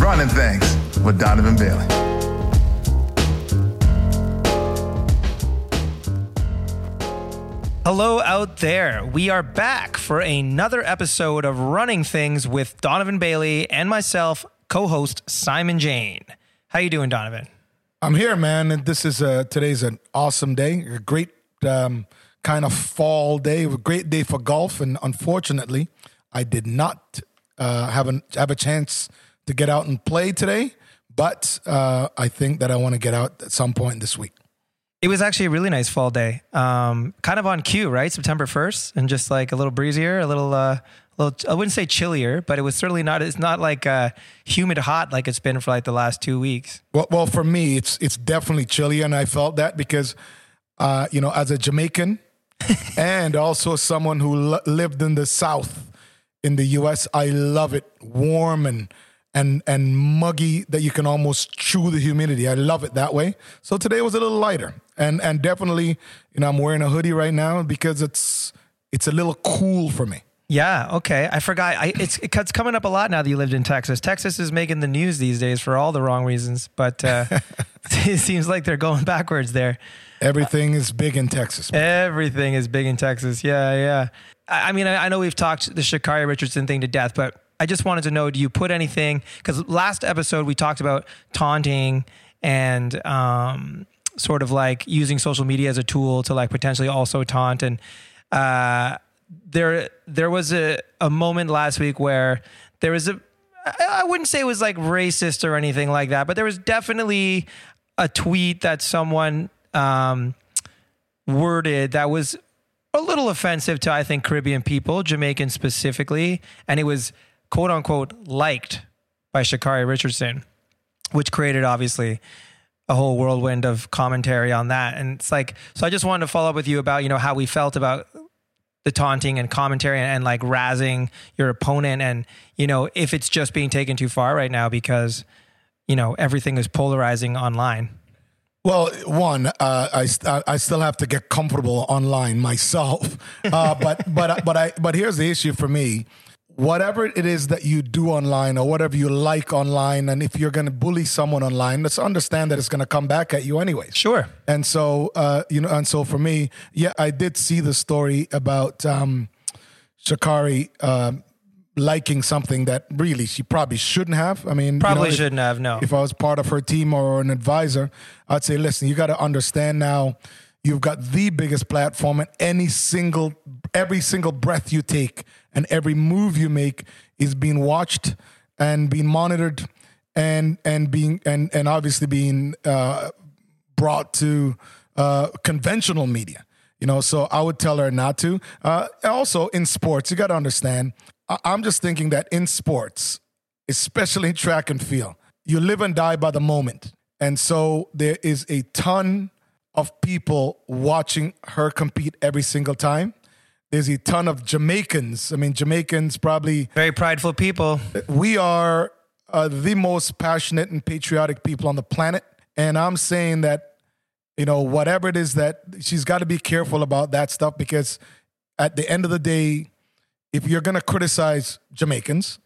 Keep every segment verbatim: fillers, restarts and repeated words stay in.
Running Things with Donovan Bailey. Hello out there. We are back for another episode of Running Things with Donovan Bailey and myself, co-host Simon Jane. How you doing, Donovan? I'm here, man. This is uh, today's an awesome day. A great um, kind of fall day. A great day for golf. And unfortunately, I did not uh, have a have a chance to get out and play today, but uh, I think that I want to get out at some point this week. It was actually a really nice fall day, um, kind of on cue, right? September first, and just like a little breezier, a little, uh, little. I wouldn't say chillier, but it was certainly not. It's not like uh, humid hot like it's been for like the last two weeks. Well, well, for me, it's it's definitely chillier, and I felt that because, uh, you know, as a Jamaican, and also someone who l- lived in the South, in the U S, I love it warm and. and and muggy, that you can almost chew the humidity. I love it that way. So today was a little lighter. And and definitely, you know, I'm wearing a hoodie right now because it's it's a little cool for me. Yeah, okay. I forgot. I, it's it's coming up a lot now that you lived in Texas. Texas is making the news these days for all the wrong reasons, but uh, it seems like they're going backwards there. Everything uh, is big in Texas. Man. Everything is big in Texas. Yeah, yeah. I, I mean, I, I know we've talked the Sha'Carri Richardson thing to death, but I just wanted to know, do you put anything, because last episode we talked about taunting and um, sort of like using social media as a tool to like potentially also taunt. And uh, there there was a, a moment last week where there was a, I wouldn't say it was like racist or anything like that, but there was definitely a tweet that someone um, worded that was a little offensive to, I think, Caribbean people, Jamaican specifically. And it was quote unquote liked by Sha'Carri Richardson, which created obviously a whole whirlwind of commentary on that. And it's like, so I just wanted to follow up with you about, you know, how we felt about the taunting and commentary and, and like razzing your opponent. And, you know, if it's just being taken too far right now because, you know, everything is polarizing online. Well, one, uh, I I still have to get comfortable online myself. Uh, but, but, but I, but here's the issue for me. Whatever it is that you do online or whatever you like online, and if you're going to bully someone online, let's understand that it's going to come back at you anyway. Sure. And so, uh, you know, and so for me, yeah, I did see the story about um, Sha'Carri uh, liking something that really she probably shouldn't have. I mean, probably you know, shouldn't if, have, no. If I was part of her team or an advisor, I'd say, listen, you got to understand now, you've got the biggest platform, and any single, every single breath you take and every move you make is being watched and being monitored, and and being and and obviously being uh, brought to uh, conventional media. You know, so I would tell her not to. Uh, also, in sports, you got to understand. I- I'm just thinking that in sports, especially in track and field, you live and die by the moment, and so there is a ton of people watching her compete every single time. There's a ton of Jamaicans. I mean, Jamaicans probably... Very prideful people. We are uh, the most passionate and patriotic people on the planet. And I'm saying that, you know, whatever it is that... She's got to be careful about that stuff because at the end of the day, if you're going to criticize Jamaicans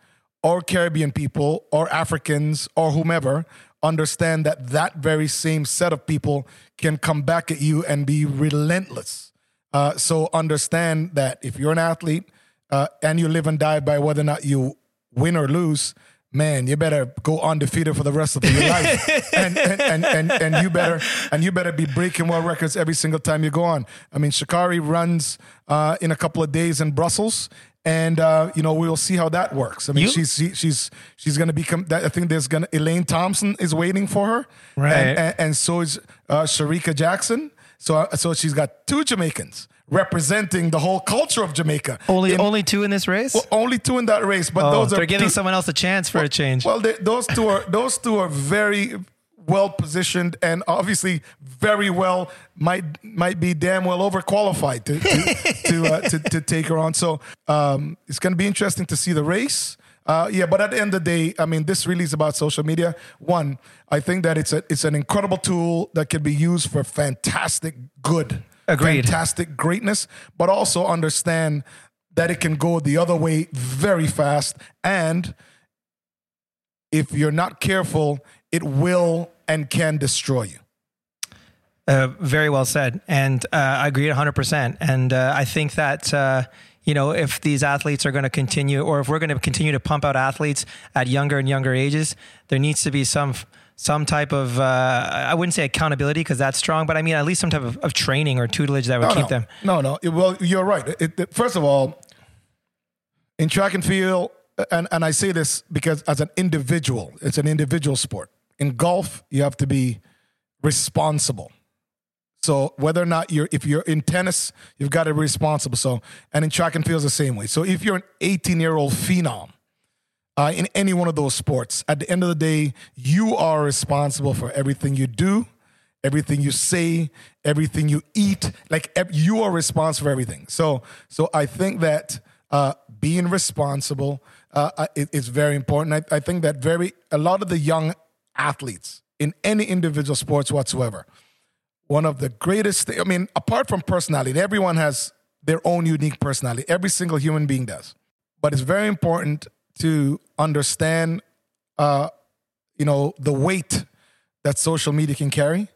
or Caribbean people or Africans or whomever... understand that that very same set of people can come back at you and be relentless. Uh, so understand that if you're an athlete uh, and you live and die by whether or not you win or lose, man, you better go undefeated for the rest of your life, and, and, and and and you better and you better be breaking world records every single time you go on. I mean, Sha'Carri runs uh, in a couple of days in Brussels, and uh, you know we'll see how that works. I mean, you? she's she, she's she's going to become. I think there's going to Elaine Thompson is waiting for her, right? And, and, and so is uh, Shericka Jackson. So so she's got two Jamaicans representing the whole culture of Jamaica. Only in, only two in this race? Well, only two in that race, but oh, those are they're giving two, someone else a chance for well, a change. Well, they, those two are those two are very well positioned and obviously very well might might be damn well overqualified to to to, uh, to, to take her on. So um, it's going to be interesting to see the race. Uh, yeah, but at the end of the day, I mean, this really is about social media. One, I think that it's a it's an incredible tool that can be used for fantastic good. Agreed. Fantastic greatness, but also understand that it can go the other way very fast. And if you're not careful, it will and can destroy you. Uh, very well said. And uh, I agree one hundred percent. And uh, I think that... Uh, you know, if these athletes are going to continue, or if we're going to continue to pump out athletes at younger and younger ages, there needs to be some some type of, uh, I wouldn't say accountability because that's strong, but I mean, at least some type of, of training or tutelage that would no, keep no. them. No, no. It, well, you're right. It, it, first of all, in track and field, and, and I say this because as an individual, it's an individual sport. In golf, you have to be responsible. So whether or not you're, if you're in tennis, you've got to be responsible. So, and in track and field, the same way. So if you're an eighteen-year-old phenom uh, in any one of those sports, at the end of the day, you are responsible for everything you do, everything you say, everything you eat. Like you are responsible for everything. So, so I think that uh, being responsible uh, is very important. I, I think that very a lot of the young athletes in any individual sports whatsoever. One of the greatest, I mean, apart from personality, everyone has their own unique personality. Every single human being does. But it's very important to understand, uh, you know, the weight that social media can carry.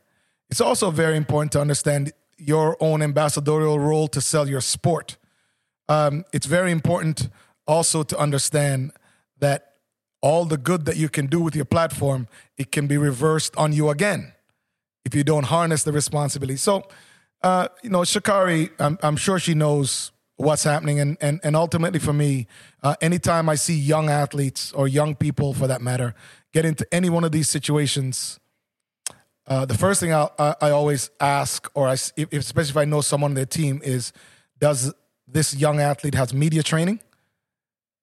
It's also very important to understand your own ambassadorial role to sell your sport. Um, it's very important also to understand that all the good that you can do with your platform, it can be reversed on you again. If you don't harness the responsibility. So, uh, you know, Sha'Carri, I'm, I'm sure she knows what's happening. And and, and ultimately for me, uh, anytime I see young athletes or young people, for that matter, get into any one of these situations, uh, the first thing I, I, I always ask, or I, if, especially if I know someone on their team, is does this young athlete has media training?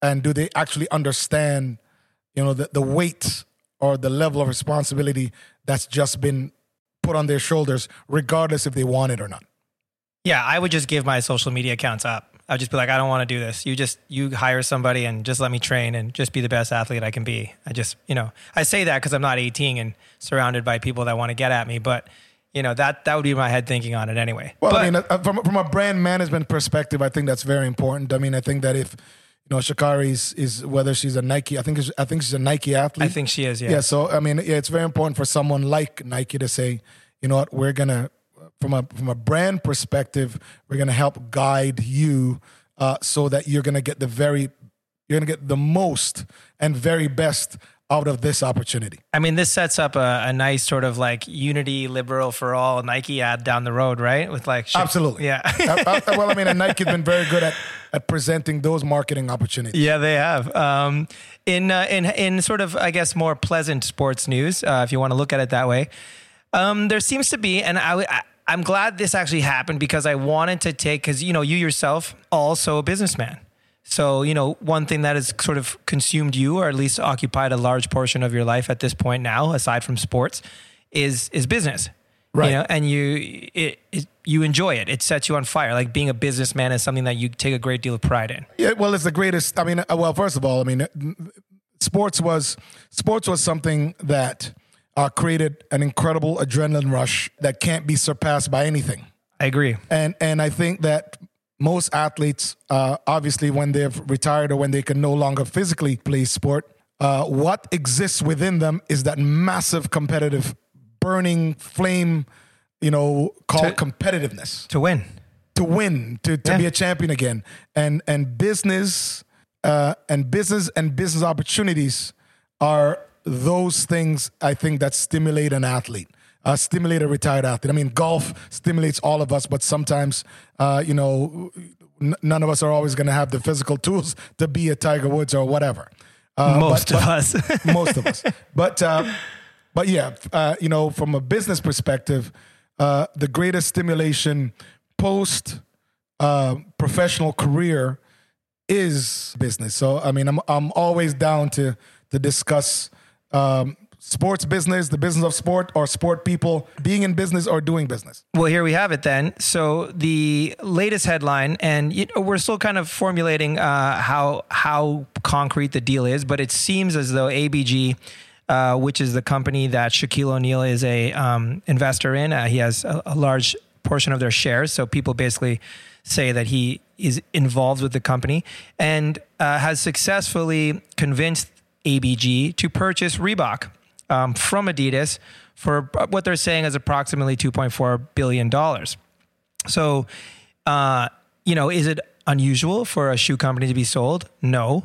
And do they actually understand, you know, the, the weight or the level of responsibility that's just been put on their shoulders, regardless if they want it or not? Yeah, I would just give my social media accounts up. I would just be like, I don't want to do this. You just, you hire somebody and just let me train and just be the best athlete I can be. I just, you know, I say that because I'm not eighteen and surrounded by people that want to get at me, but you know, that, that would be my head thinking on it anyway. Well, but, I mean, from, from a brand management perspective, I think that's very important. I mean, I think that if, you know, Sha'Carri's is whether she's a Nike. I think I think she's a Nike athlete. I think she is. Yeah. Yeah. So I mean, yeah, it's very important for someone like Nike to say, you know what, we're gonna, from a from a brand perspective, we're gonna help guide you uh, so that you're gonna get the very, you're gonna get the most and very best out of this opportunity. I mean, this sets up a, a nice sort of like unity liberal for all Nike ad down the road, right? With like shit. Absolutely. Yeah. I, I, well, I mean, and Nike's been very good at, at presenting those marketing opportunities. Yeah, they have. Um, in, uh, in, in sort of, I guess, more pleasant sports news, uh, if you want to look at it that way, um, there seems to be, and I, I I'm glad this actually happened because I wanted to take, cause you know, you yourself also a businessman. So, you know, one thing that has sort of consumed you, or at least occupied a large portion of your life at this point now, aside from sports, is is business. Right. You know, and you it, it, you enjoy it. It sets you on fire. Like being a businessman is something that you take a great deal of pride in. Yeah, well, it's the greatest. I mean, well, first of all, I mean, sports was sports was something that uh, created an incredible adrenaline rush that can't be surpassed by anything. I agree. And and I think that most athletes, uh, obviously, when they've retired or when they can no longer physically play sport, Uh, what exists within them is that massive competitive, burning flame, you know, called to, competitiveness. To win. To win, to, to yeah. be a champion again. And and business uh, and business and business opportunities are those things, I think, that stimulate an athlete, uh, stimulate a retired athlete. I mean, golf stimulates all of us, but sometimes, uh, you know, n- none of us are always going to have the physical tools to be a Tiger Woods or whatever. Uh, most but, of but, us. Most of us. But, uh, but yeah, uh, you know, from a business perspective, uh, the greatest stimulation post uh, professional career is business. So, I mean, I'm I'm always down to to discuss um, sports business, the business of sport, or sport people being in business or doing business. Well, here we have it then. So the latest headline, and you know, we're still kind of formulating uh, how how concrete the deal is, but it seems as though A B G, uh, which is the company that Shaquille O'Neal is a um, investor in, uh, he has a, a large portion of their shares. So people basically say that he is involved with the company and uh, has successfully convinced A B G to purchase Reebok Um, from Adidas for what they're saying is approximately two point four billion dollars. So, uh, you know, is it unusual for a shoe company to be sold? No.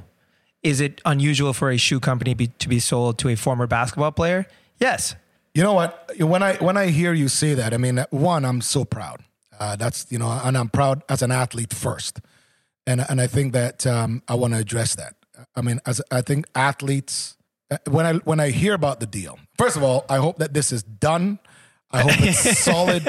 Is it unusual for a shoe company be, to be sold to a former basketball player? Yes. You know what? When I when I hear you say that, I mean, one, I'm so proud. Uh, that's, you know, and I'm proud as an athlete first. And and I think that um, I want to address that. I mean, as I think athletes... When I when I hear about the deal, first of all, I hope that this is done. I hope it's solid.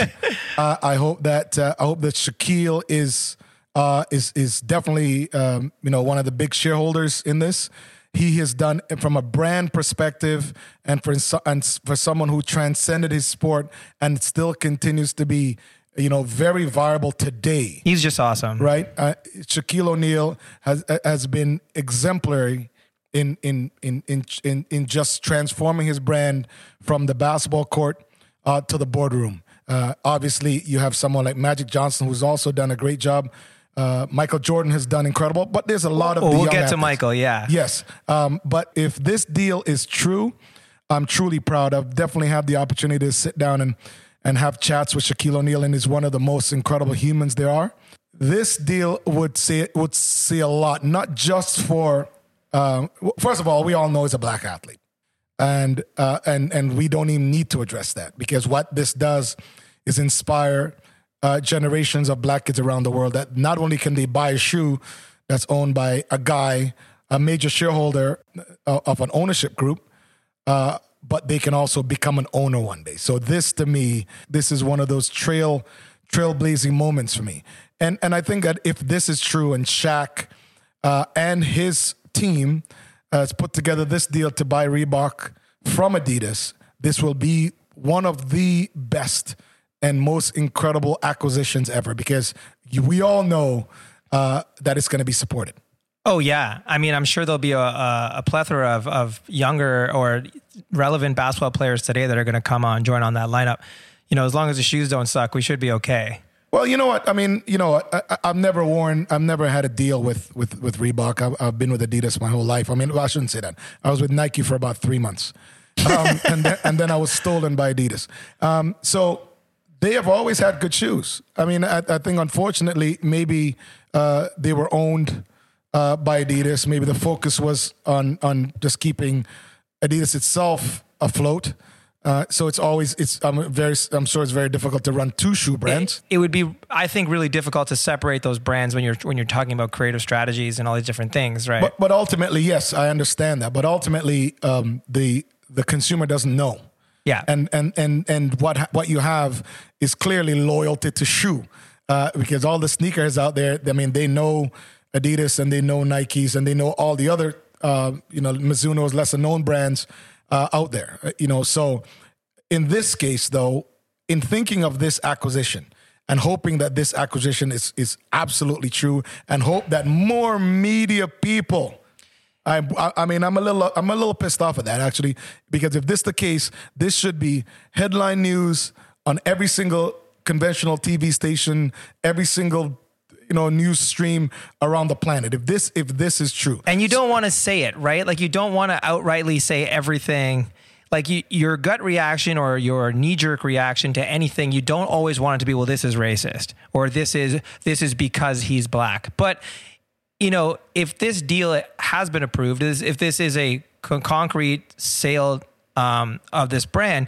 Uh, I hope that uh, I hope that Shaquille is uh, is is definitely um, you know, one of the big shareholders in this. He has done from a brand perspective, and for and for someone who transcended his sport and still continues to be, you know, very viable today. He's just awesome, right? Uh, Shaquille O'Neal has has been exemplary in in in in in just transforming his brand from the basketball court uh, to the boardroom. Uh, obviously, you have someone like Magic Johnson, who's also done a great job. Uh, Michael Jordan has done incredible, but there's a lot of oh, the we'll young get athletes. To Michael, yeah, yes. Um, but if this deal is true, I'm truly proud. I've definitely had the opportunity to sit down and and have chats with Shaquille O'Neal, and he's one of the most incredible humans there are. This deal would say would say a lot, not just for. Um, first of all, we all know he's a black athlete, and uh, and and we don't even need to address that, because what this does is inspire uh, generations of black kids around the world that not only can they buy a shoe that's owned by a guy, a major shareholder of an ownership group, uh, but they can also become an owner one day. So this, to me, this is one of those trail trailblazing moments for me, and and I think that if this is true, and Shaq uh, and his team has put together this deal to buy Reebok from Adidas, this will be one of the best and most incredible acquisitions ever, because we all know uh, that it's going to be supported. Oh, yeah. I mean, I'm sure there'll be a, a, a plethora of, of younger or relevant basketball players today that are going to come on, join on that lineup. You know, as long as the shoes don't suck, we should be okay. Well, you know what? I mean, you know, I, I've never worn, I've never had a deal with, with, with Reebok. I've, I've been with Adidas my whole life. I mean, well, I shouldn't say that. I was with Nike for about three months. Um, and, then, and then I was stolen by Adidas. Um, so they have always had good shoes. I mean, I, I think, unfortunately, maybe uh, they were owned uh, by Adidas. Maybe the focus was on, on just keeping Adidas itself afloat. Uh, so it's always, it's, I'm very, I'm sure it's very difficult to run two shoe brands. It, it would be, I think, really difficult to separate those brands when you're, when you're talking about creative strategies and all these different things, right? But, but ultimately, yes, I understand that. But ultimately, um, the, the consumer doesn't know. Yeah. And, and, and, and what, what you have is clearly loyalty to shoe, uh, because all the sneakers out there, I mean, they know Adidas and they know Nikes and they know all the other, uh, you know, Mizuno's lesser known brands. Uh, out there, you know. So in this case, though, in thinking of this acquisition and hoping that this acquisition is is absolutely true, and hope that more media people, I, I, I mean, I'm a little, I'm a little pissed off at that, actually, because if this is the case, this should be headline news on every single conventional T V station, every single, you know, news stream around the planet. If this, if this is true. And you don't want to say it, right? Like you don't want to outrightly say everything. Like you, your gut reaction or your knee-jerk reaction to anything, you don't always want it to be, well, this is racist or this is this is because he's black. But, you know, if this deal has been approved, is if this is a concrete sale um, of this brand,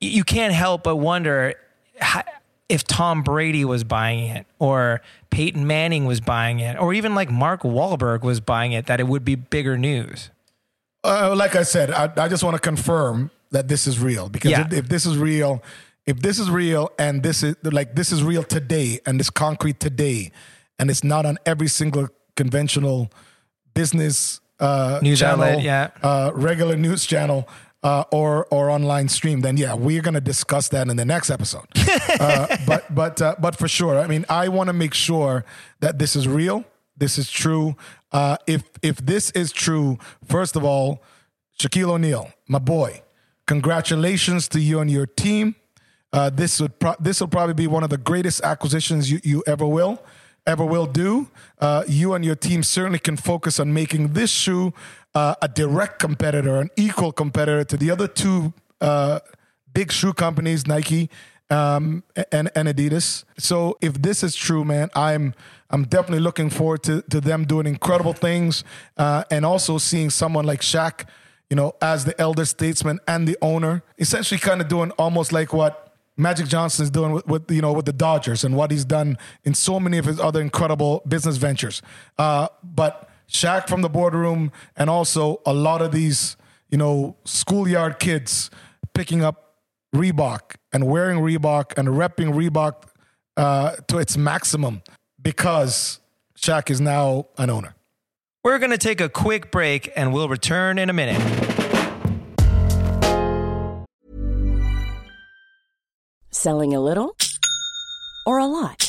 you can't help but wonder if Tom Brady was buying it or Peyton Manning was buying it or even like Mark Wahlberg was buying it, that it would be bigger news. Uh, like I said, I, I just want to confirm that this is real, because yeah. if, if this is real, if this is real and this is like, this is real today and it's concrete today and it's not on every single conventional business uh, news channel, outlet, yeah. uh, regular news channel uh, or, or online stream, then yeah, we're going to discuss that in the next episode. uh, but, but, uh, but for sure. I mean, I want to make sure that this is real. This is true. Uh, if if this is true, first of all, Shaquille O'Neal, my boy, congratulations to you and your team. Uh, this would pro- this will probably be one of the greatest acquisitions you, you ever will ever will do. Uh, you and your team certainly can focus on making this shoe uh, a direct competitor, an equal competitor to the other two uh, big shoe companies, Nike Um, and, and Adidas. So if this is true, man, I'm I'm definitely looking forward to, to them doing incredible things uh, and also seeing someone like Shaq, you know, as the elder statesman and the owner, essentially kind of doing almost like what Magic Johnson is doing with, with, you know, with the Dodgers and what he's done in so many of his other incredible business ventures. Uh, but Shaq from the boardroom and also a lot of these, you know, schoolyard kids picking up Reebok and wearing Reebok and repping Reebok uh, to its maximum because Shaq is now an owner. We're going to take a quick break and we'll return in a minute. Selling a little or a lot?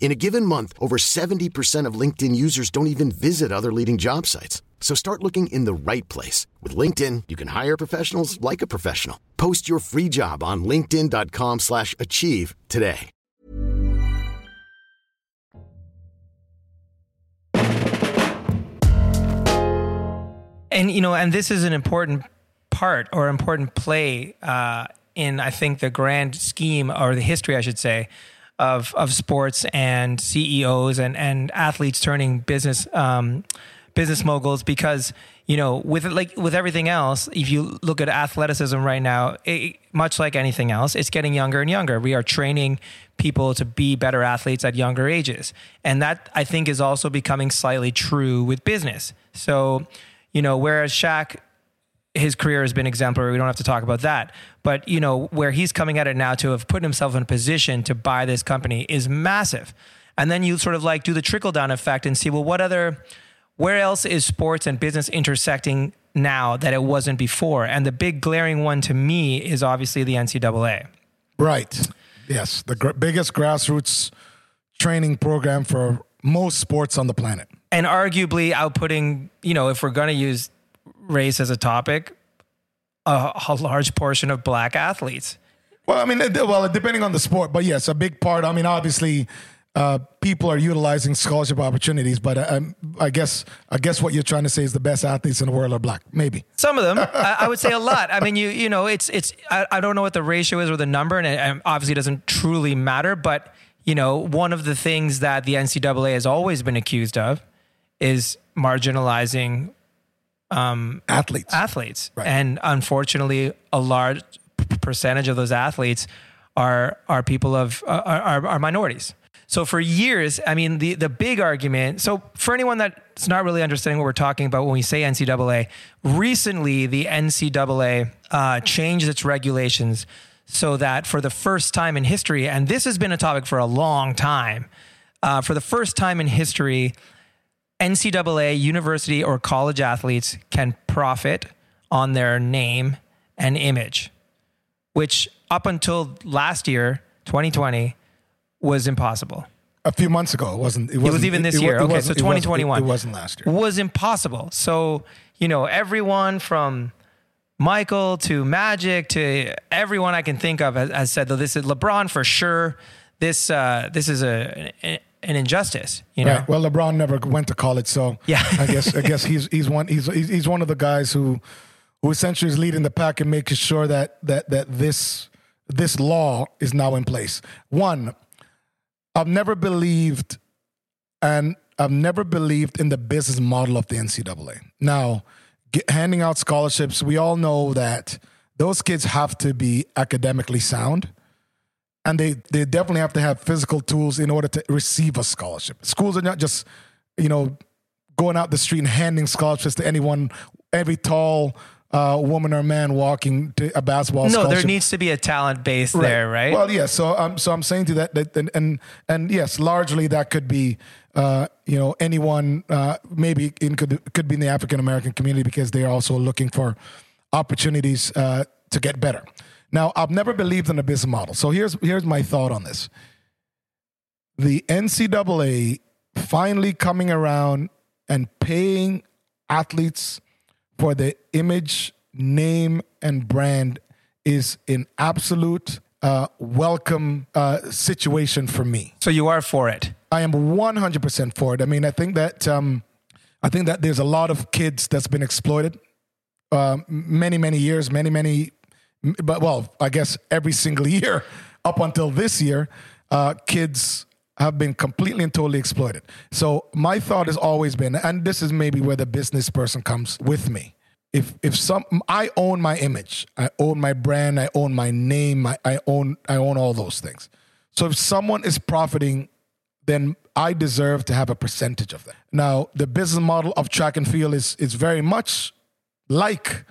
In a given month, over seventy percent of LinkedIn users don't even visit other leading job sites. So start looking in the right place. With LinkedIn, you can hire professionals like a professional. Post your free job on linkedin.com slash achieve today. And, you know, and this is an important part or important play uh, in, I think, the grand scheme or the history, I should say, of of sports and C E Os and, and athletes turning business um, business moguls, because, you know, with like with everything else, if you look at athleticism right now, it, much like anything else, it's getting younger and younger. We are training people to be better athletes at younger ages. And that, I think, is also becoming slightly true with business. So, you know, whereas Shaq, his career has been exemplary. We don't have to talk about that. But, you know, where he's coming at it now to have put himself in a position to buy this company is massive. And then you sort of like do the trickle down effect and see, well, what other, where else is sports and business intersecting now that it wasn't before? And the big glaring one to me is obviously the N C double A. Right. Yes. The gr- biggest grassroots training program for most sports on the planet. And arguably outputting, you know, if we're going to use race as a topic, a, a large portion of black athletes. Well, I mean, well, depending on the sport, but yes, a big part. I mean, obviously, uh, people are utilizing scholarship opportunities, but I, I guess, I guess what you're trying to say is the best athletes in the world are black. Maybe some of them. I, I would say a lot. I mean, you, you know, it's, it's. I, I don't know what the ratio is or the number, and it obviously doesn't truly matter. But, you know, one of the things that the N C double A has always been accused of is marginalizing um, athletes. Athletes. Right. And unfortunately, a large percentage of those athletes are are people of uh, are, are minorities. So for years, I mean, the, the big argument, so for anyone that's not really understanding what we're talking about when we say N C double A, recently the N C double A uh, changed its regulations so that for the first time in history, and this has been a topic for a long time, uh, for the first time in history, N C double A university or college athletes can profit on their name and image, which up until last year, twenty twenty, was impossible. A few months ago, it wasn't. It, wasn't, it was even this it, year. It, it okay, so twenty twenty-one. It, it wasn't last year. Was impossible. So, you know, everyone from Michael to Magic to everyone I can think of has, has said, though, this is LeBron for sure. This uh, this is a an injustice. You know. Right. Well, LeBron never went to college, so yeah. I guess I guess he's he's one he's he's one of the guys who who essentially is leading the pack and making sure that that that this this law is now in place. One. I've never believed, and I've never believed in the business model of the N C double A. Now, get, handing out scholarships, we all know that those kids have to be academically sound, and they, they definitely have to have physical tools in order to receive a scholarship. Schools are not just, you know, going out the street and handing scholarships to anyone, every tall uh, woman or man walking to a basketball. No, scholarship. There needs to be a talent base right. there, right? Well, yeah. So, um, so I'm saying to that, that and, and and yes, largely that could be, uh, you know, anyone uh, maybe in could could be in the African American community because they are also looking for opportunities uh, to get better. Now, I've never believed in a business model. So here's here's my thought on this: the N C double A finally coming around and paying athletes for the image, name, and brand is an absolute uh, welcome uh, situation for me. So you are for it. I am one hundred percent for it. I mean, I think that um, I think that there's a lot of kids that's been exploited uh, many, many years, many, many, but well, I guess every single year up until this year, uh, kids have been completely and totally exploited. So my thought has always been, and this is maybe where the business person comes with me. If if some, I own my image, I own my brand, I own my name, I, I own I own all those things. So if someone is profiting, then I deserve to have a percentage of that. Now, the business model of track and field is is very much like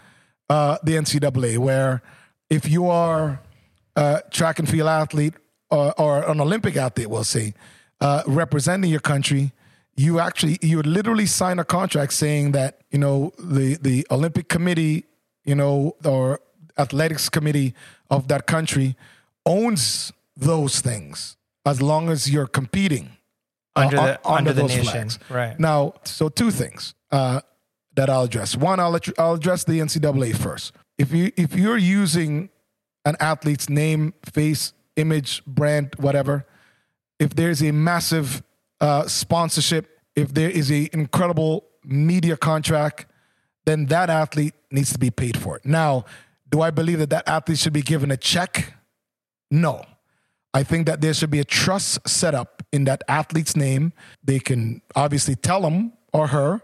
uh, the N C double A, where if you are a track and field athlete, Or, or an Olympic athlete, we'll say, uh, representing your country, you actually, you would literally sign a contract saying that, you know, the, the Olympic committee, you know, or athletics committee of that country owns those things as long as you're competing under, uh, the, under, under those the nation. Flags. Right. Now, so two things uh, that I'll address. One, I'll, I'll address the N C double A first. If you if you're using an athlete's name, face, image, brand, whatever, if there's a massive uh, sponsorship, if there is an incredible media contract, then that athlete needs to be paid for it. Now, do I believe that that athlete should be given a check? No. I think that there should be a trust set up in that athlete's name. They can obviously tell him or her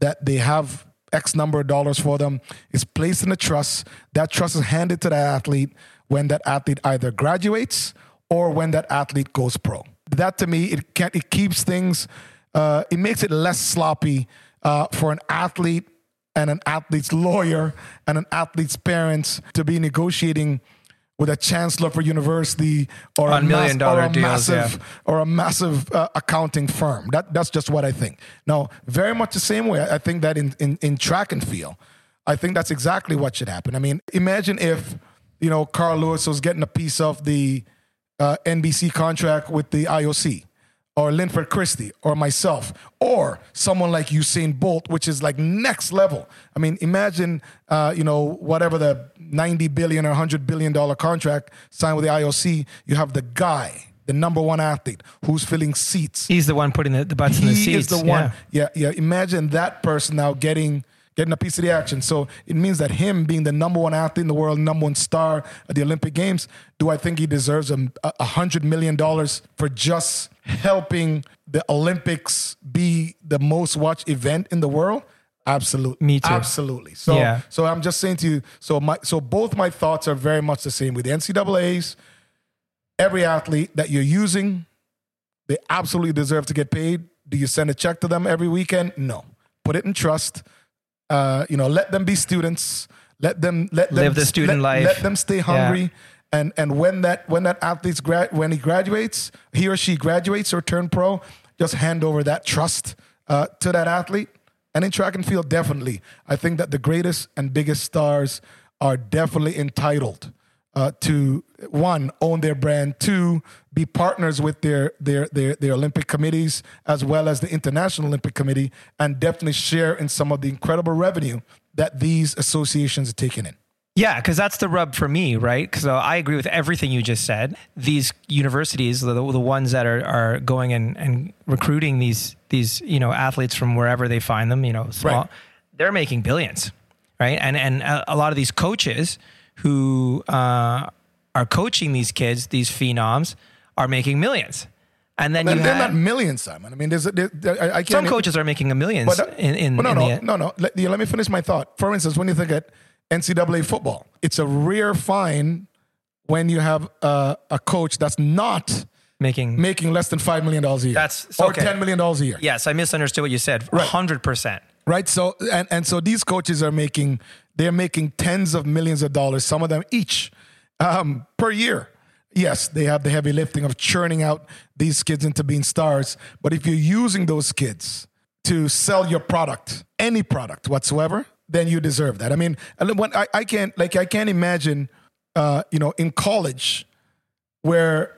that they have X number of dollars for them. It's placed in a trust. That trust is handed to the athlete when that athlete either graduates or when that athlete goes pro. That to me, it can't, it keeps things, uh, it makes it less sloppy uh, for an athlete and an athlete's lawyer and an athlete's parents to be negotiating with a chancellor for university or a, a million mass, dollar or a deals, massive, yeah. or a massive uh, accounting firm. That That's just what I think. Now, very much the same way, I think that in, in, in track and field, I think that's exactly what should happen. I mean, imagine if, you know, Carl Lewis was getting a piece of the uh, N B C contract with the I O C, or Linford Christie, or myself, or someone like Usain Bolt, which is like next level. I mean, imagine, uh, you know, whatever the ninety billion or one hundred billion dollars contract signed with the I O C, you have the guy, the number one athlete, who's filling seats. He's the one putting the, the butts he in the seats. He is the one. Yeah. yeah, yeah. Imagine that person now getting... getting a piece of the action. So it means that him being the number one athlete in the world, number one star at the Olympic Games, do I think he deserves a, a hundred million dollars for just helping the Olympics be the most watched event in the world? Absolutely. Me too. Absolutely. So, yeah. so I'm just saying to you, so my, so both my thoughts are very much the same with the N C A As. Every athlete that you're using, they absolutely deserve to get paid. Do you send a check to them every weekend? No. Put it in trust. Uh, you know, let them be students. Let them let them live the student let, life. Let them stay hungry. Yeah. And and when that when that athlete's gra- when he graduates, he or she graduates or turn pro, just hand over that trust uh, to that athlete. And in track and field, definitely, I think that the greatest and biggest stars are definitely entitled uh, to, one, own their brand, two, be partners with their their their their Olympic committees as well as the International Olympic Committee, and definitely share in some of the incredible revenue that these associations are taking in. Yeah, because that's the rub for me, right? So I agree with everything you just said. These universities, the, the ones that are, are going and, and recruiting these these you know athletes from wherever they find them, you know, small, right. They're making billions, right? And and a lot of these coaches who uh, are coaching these kids, these phenoms, are making millions. And then, then you they're have, not millions, Simon. I mean, there's, there, there, I can't. Some coaches are making a million. But, uh, in, in, but no, in no, the, no, no, no. Let, let me finish my thought. For instance, when you think at N C A A football, it's a rare find when you have a, a coach that's not making making less than five million dollars a year. That's okay. Or ten million dollars a year. Yes, I misunderstood what you said. Right. one hundred percent. Right. So and, and so these coaches are making, they're making tens of millions of dollars, some of them each, um, per year. Yes, they have the heavy lifting of churning out these kids into being stars. But if you're using those kids to sell your product, any product whatsoever, then you deserve that. I mean, when I, I can't, like, I can't imagine, uh, you know, in college where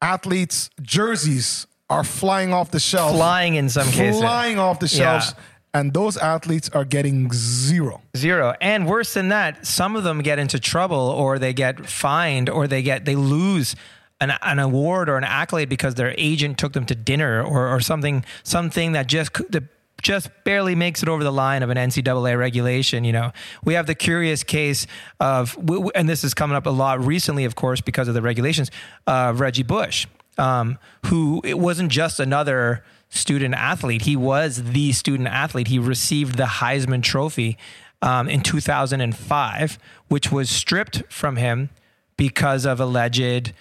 athletes' jerseys are flying off the shelves. Flying in some flying cases. Flying off the shelves. Yeah. And those athletes are getting zero. Zero. And worse than that, some of them get into trouble or they get fined or they get, they lose An, an award or an accolade because their agent took them to dinner or, or something, something that just, that just barely makes it over the line of an N C A A regulation. You know, we have the curious case of, and this is coming up a lot recently, of course, because of the regulations, of uh, Reggie Bush, um, who it wasn't just another student athlete. He was the student athlete. He received the Heisman Trophy um, in two thousand five, which was stripped from him because of alleged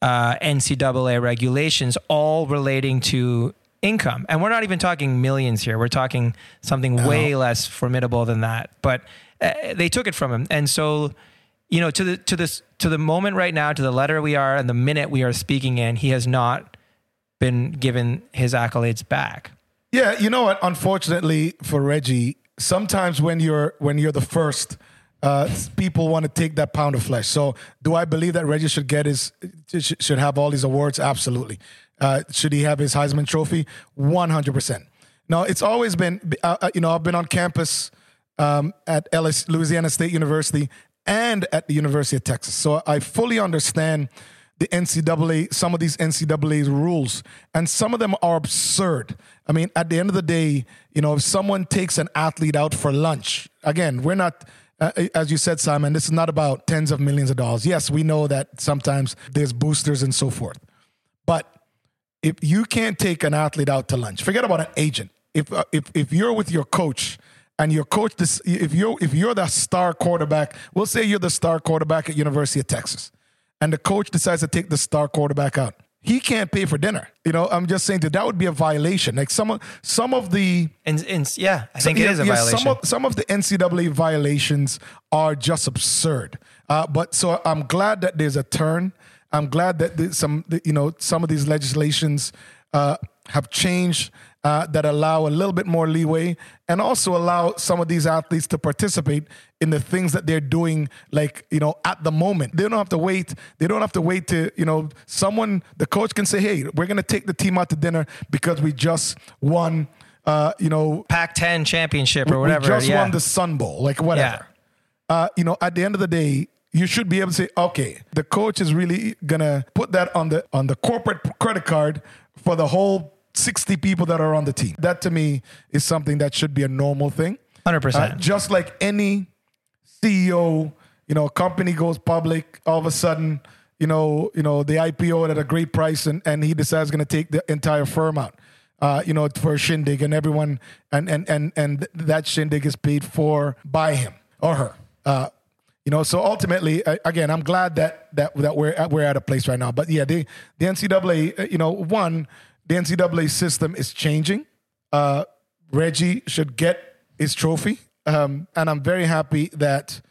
Uh, N C A A regulations, all relating to income. And we're not even talking millions here. We're talking something no. way less formidable than that. But uh, they took it from him. And so, you know, to the, to this, to the moment right now, to the letter we are and the minute we are speaking in, he has not been given his accolades back. Yeah. You know what? Unfortunately for Reggie, sometimes when you're, when you're the first, Uh, people want to take that pound of flesh. So do I believe that Reggie should get his, should have all these awards? Absolutely. Uh, should he have his Heisman Trophy? one hundred percent. Now, it's always been, uh, you know, I've been on campus um, at L S, Louisiana State University and at the University of Texas. So I fully understand the N C A A, some of these N C A A rules, and some of them are absurd. I mean, at the end of the day, you know, if someone takes an athlete out for lunch, again, we're not... Uh, as you said, Simon, this is not about tens of millions of dollars. Yes, we know that sometimes there's boosters and so forth. But if you can't take an athlete out to lunch, forget about an agent. If uh, if if you're with your coach and your coach, this, if you're if you're the star quarterback, we'll say you're the star quarterback at University of Texas, and the coach decides to take the star quarterback out, he can't pay for dinner. You know, I'm just saying that that would be a violation. Like some of, some of the... And, and, yeah, I think some, it is a yeah, violation. Some of, some of the N C A A violations are just absurd. Uh, but so I'm glad that there's a turn. I'm glad that some, you know, some of these legislations uh, have changed uh, that allow a little bit more leeway and also allow some of these athletes to participate in the things that they're doing, like, you know, at the moment. They don't have to wait. They don't have to wait to, you know, someone, the coach can say, hey, we're going to take the team out to dinner because we just won, uh, you know. Pac ten championship or whatever. We just yeah. won the Sun Bowl, like whatever. Yeah. Uh, you know, at the end of the day, you should be able to say, okay, the coach is really going to put that on the on the corporate credit card for the whole sixty people that are on the team. That to me is something that should be a normal thing. one hundred percent. Uh, just like any C E O, you know, company goes public, all of a sudden, you know, you know, they I P O at a great price and, and he decides going to take the entire firm out. uh, you know, for a shindig, and everyone, and and and and that shindig is paid for by him or her. Uh, you know, so ultimately, again, I'm glad that that that we're at, we're at a place right now. But yeah, the the N C double A, you know, one, the N C double A system is changing. Uh, Reggie should get his trophy, um, and I'm very happy that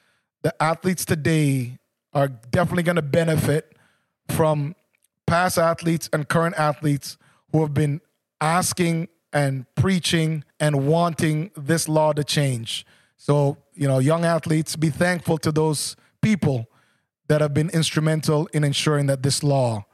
the athletes today are definitely going to benefit from past athletes and current athletes who have been asking and preaching and wanting this law to change. So, you know, young athletes, be thankful to those people that have been instrumental in ensuring that this law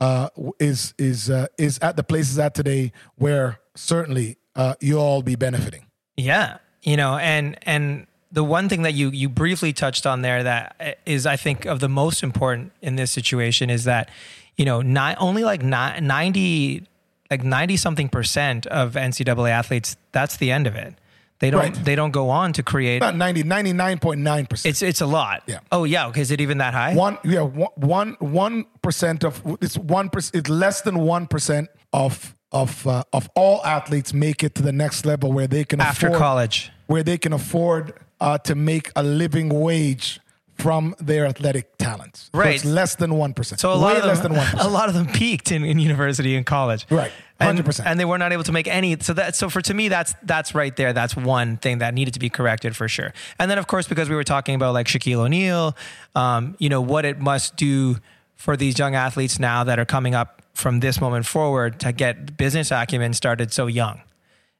uh, is is uh, is at the places at today where certainly uh, you'll all be benefiting. Yeah, you know, and and the one thing that you you briefly touched on there that is, I think, of the most important in this situation is that, you know, not only like ninety, like ninety something percent of N C double A athletes, that's the end of it. They don't, right. they don't go on to create. About ninety, ninety-nine point nine percent. It's, it's a lot. Yeah. Oh yeah. Okay. Is it even that high? One, yeah. One, one percent of it's one percent, it's less than one percent of, of, uh, of all athletes make it to the next level where they can after afford, college, where they can afford uh, to make a living wage from their athletic talents. Right. So it's less than one percent. So a lot, of them, less than one percent. A lot of them peaked in, in university and college. Right. one hundred percent. And, and they were not able to make any. So that, so for, to me, that's, that's right there. That's one thing that needed to be corrected for sure. And then of course, because we were talking about like Shaquille O'Neal, um, you know, what it must do for these young athletes now that are coming up from this moment forward to get business acumen started so young,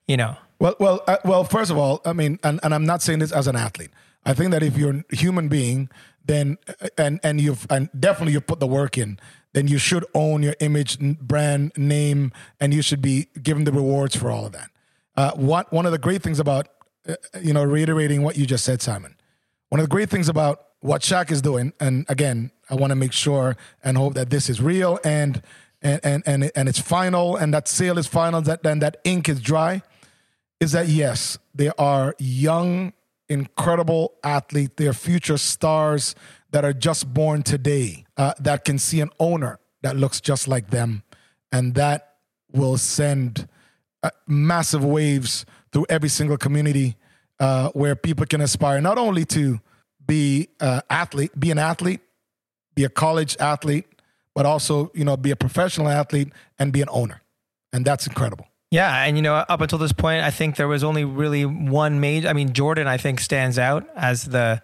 you know? Well, well, uh, well, first of all, I mean, and, and I'm not saying this as an athlete, I think that if you're a human being, then and and you've and definitely you put the work in, then you should own your image, brand name, and you should be given the rewards for all of that. Uh, what one of the great things about, uh, you know, reiterating what you just said, Simon. One of the great things about what Shaq is doing, and again, I want to make sure and hope that this is real and and and and, and it's final, and that sale is final, that and that ink is dry, is that yes, there are young, incredible athlete, their future stars that are just born today, uh, that can see an owner that looks just like them. And that will send uh, massive waves through every single community uh, where people can aspire not only to be uh, athlete, be an athlete, be a college athlete, but also, you know, be a professional athlete and be an owner. And that's incredible. Yeah. And, you know, up until this point, I think there was only really one major. I mean, Jordan, I think, stands out as the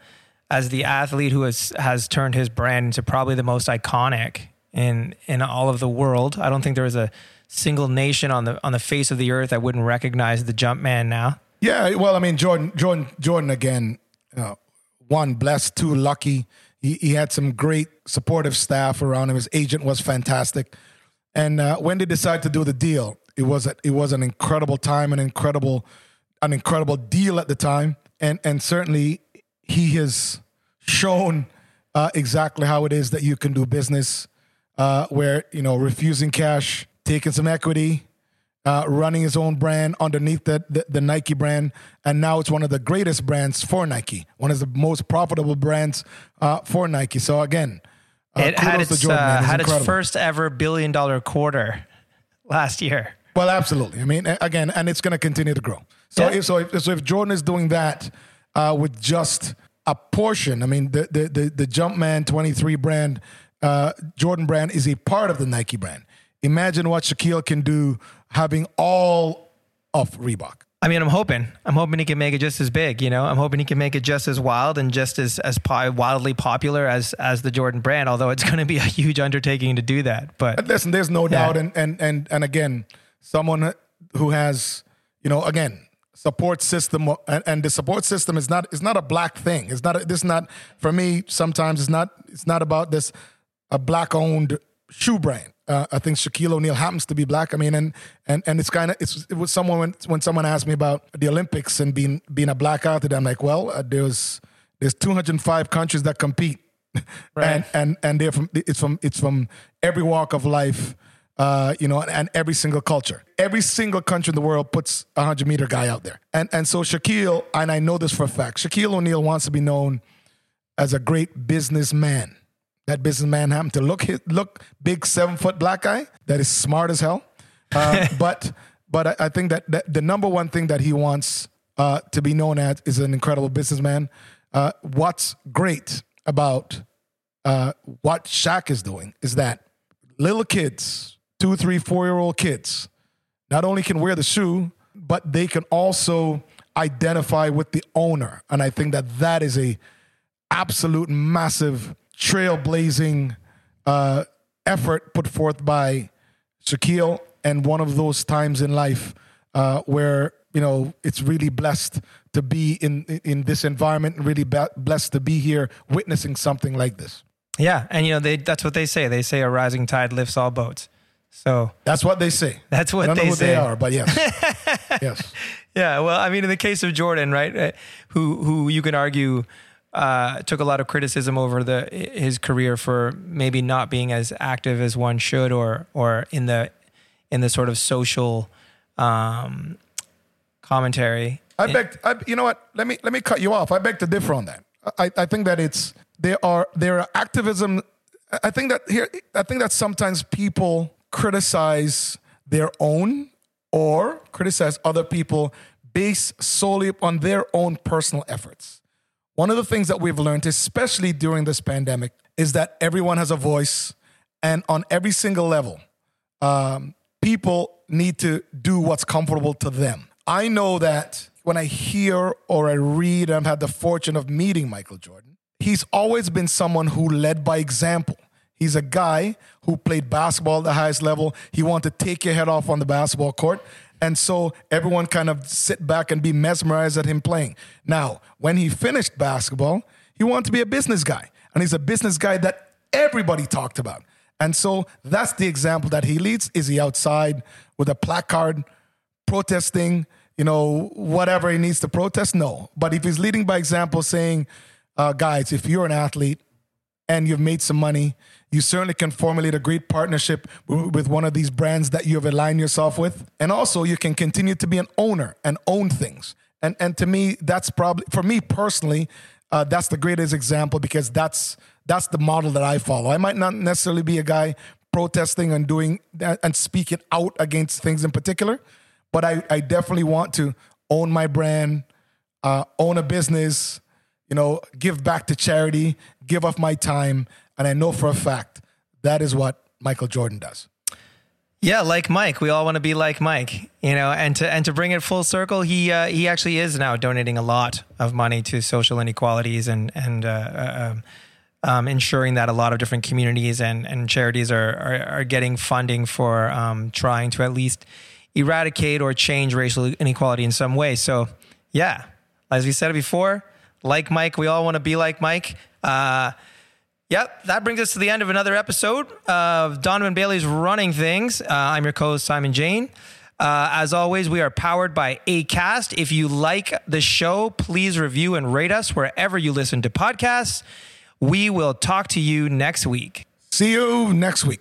as the athlete who has, has turned his brand into probably the most iconic in in all of the world. I don't think there is a single nation on the on the face of the earth that wouldn't recognize the Jumpman now. Yeah. Well, I mean, Jordan, Jordan, Jordan, again, you know, one, blessed, two, lucky. He, he had some great supportive staff around him. His agent was fantastic. And uh, when they decided to do the deal, It was a, it was an incredible time, an incredible, an incredible deal at the time, and and certainly he has shown uh, exactly how it is that you can do business, uh, where you know refusing cash, taking some equity, uh, running his own brand underneath the, the the Nike brand, and now it's one of the greatest brands for Nike, one of the most profitable brands uh, for Nike. So again, uh, it had its, Jordan, uh, it had incredible. its first ever billion dollar quarter last year. Well, absolutely. I mean, again, and it's going to continue to grow. So, yeah. if, so, if, so if Jordan is doing that uh, with just a portion, I mean, the the the, the Jumpman twenty-three brand, uh, Jordan brand is a part of the Nike brand. Imagine what Shaquille can do having all of Reebok. I mean, I'm hoping. I'm hoping he can make it just as big, you know? I'm hoping he can make it just as wild and just as as po- wildly popular as as the Jordan brand, although it's going to be a huge undertaking to do that. But listen, there's no yeah. doubt. And, and, and, and again... Someone who has, you know, again, support system, and, and the support system is not is not a black thing. It's not. This not for me. Sometimes it's not. It's not about this a black owned shoe brand. Uh, I think Shaquille O'Neal happens to be black. I mean, and and, and it's kind of it's it was someone when, when someone asked me about the Olympics and being being a black athlete. I'm like, well, uh, there's there's two hundred five countries that compete, right. and and and they're from it's from it's from every walk of life. Uh, you know, and, and every single culture, every single country in the world puts a hundred meter guy out there. And and so Shaquille, and I know this for a fact, Shaquille O'Neal wants to be known as a great businessman. That businessman happened to look, look big seven foot black guy that is smart as hell. Uh, but But I, I think that, that the number one thing that he wants uh, to be known as is an incredible businessman. Uh, what's great about uh, what Shaq is doing is that little kids, two, three, four-year-old kids, not only can wear the shoe, but they can also identify with the owner. And I think that that is a absolute massive trailblazing uh, effort put forth by Shaquille, and one of those times in life uh, where, you know, it's really blessed to be in in this environment, really blessed to be here witnessing something like this. Yeah, and, you know, they, that's what they say. They say a rising tide lifts all boats. So that's what they say. That's what I don't they know who say. They are, but yes, yes, yeah. Well, I mean, in the case of Jordan, right, who who you could argue uh, took a lot of criticism over the his career for maybe not being as active as one should, or or in the in the sort of social um, commentary. I beg, I, you know what? Let me let me cut you off. I beg to differ on that. I, I think that it's there are there are activism. I think that here. I think that sometimes people criticize their own or criticize other people based solely on their own personal efforts. One of the things that we've learned, especially during this pandemic, is that everyone has a voice, and on every single level, um, people need to do what's comfortable to them. I know that when I hear or I read, I've had the fortune of meeting Michael Jordan, he's always been someone who led by example. He's a guy who played basketball at the highest level. He wanted to take your head off on the basketball court. And so everyone kind of sit back and be mesmerized at him playing. Now, when he finished basketball, he wanted to be a business guy. And he's a business guy that everybody talked about. And so that's the example that he leads. Is he outside with a placard protesting, you know, whatever he needs to protest? No. But if he's leading by example saying, uh, guys, if you're an athlete and you've made some money, you certainly can formulate a great partnership with one of these brands that you have aligned yourself with. And also you can continue to be an owner and own things. And and to me, that's probably, for me personally, uh, that's the greatest example, because that's that's the model that I follow. I might not necessarily be a guy protesting and doing and speaking out against things in particular, but I, I definitely want to own my brand, uh, own a business, you know, give back to charity, give off my time. And I know for a fact that is what Michael Jordan does. Yeah, like Mike. We all want to be like Mike, you know, and to and to bring it full circle, he uh, he actually is now donating a lot of money to social inequalities and and uh, um, um, ensuring that a lot of different communities and, and charities are, are, are getting funding for um, trying to at least eradicate or change racial inequality in some way. So, yeah, as we said before, like Mike, we all want to be like Mike. Uh, yep, that brings us to the end of another episode of Donovan Bailey's Running Things. Uh, I'm your co-host, Simon Jane. Uh, as always, we are powered by Acast. If you like the show, please review and rate us wherever you listen to podcasts. We will talk to you next week. See you next week.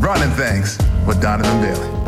Running Things with Donovan Bailey.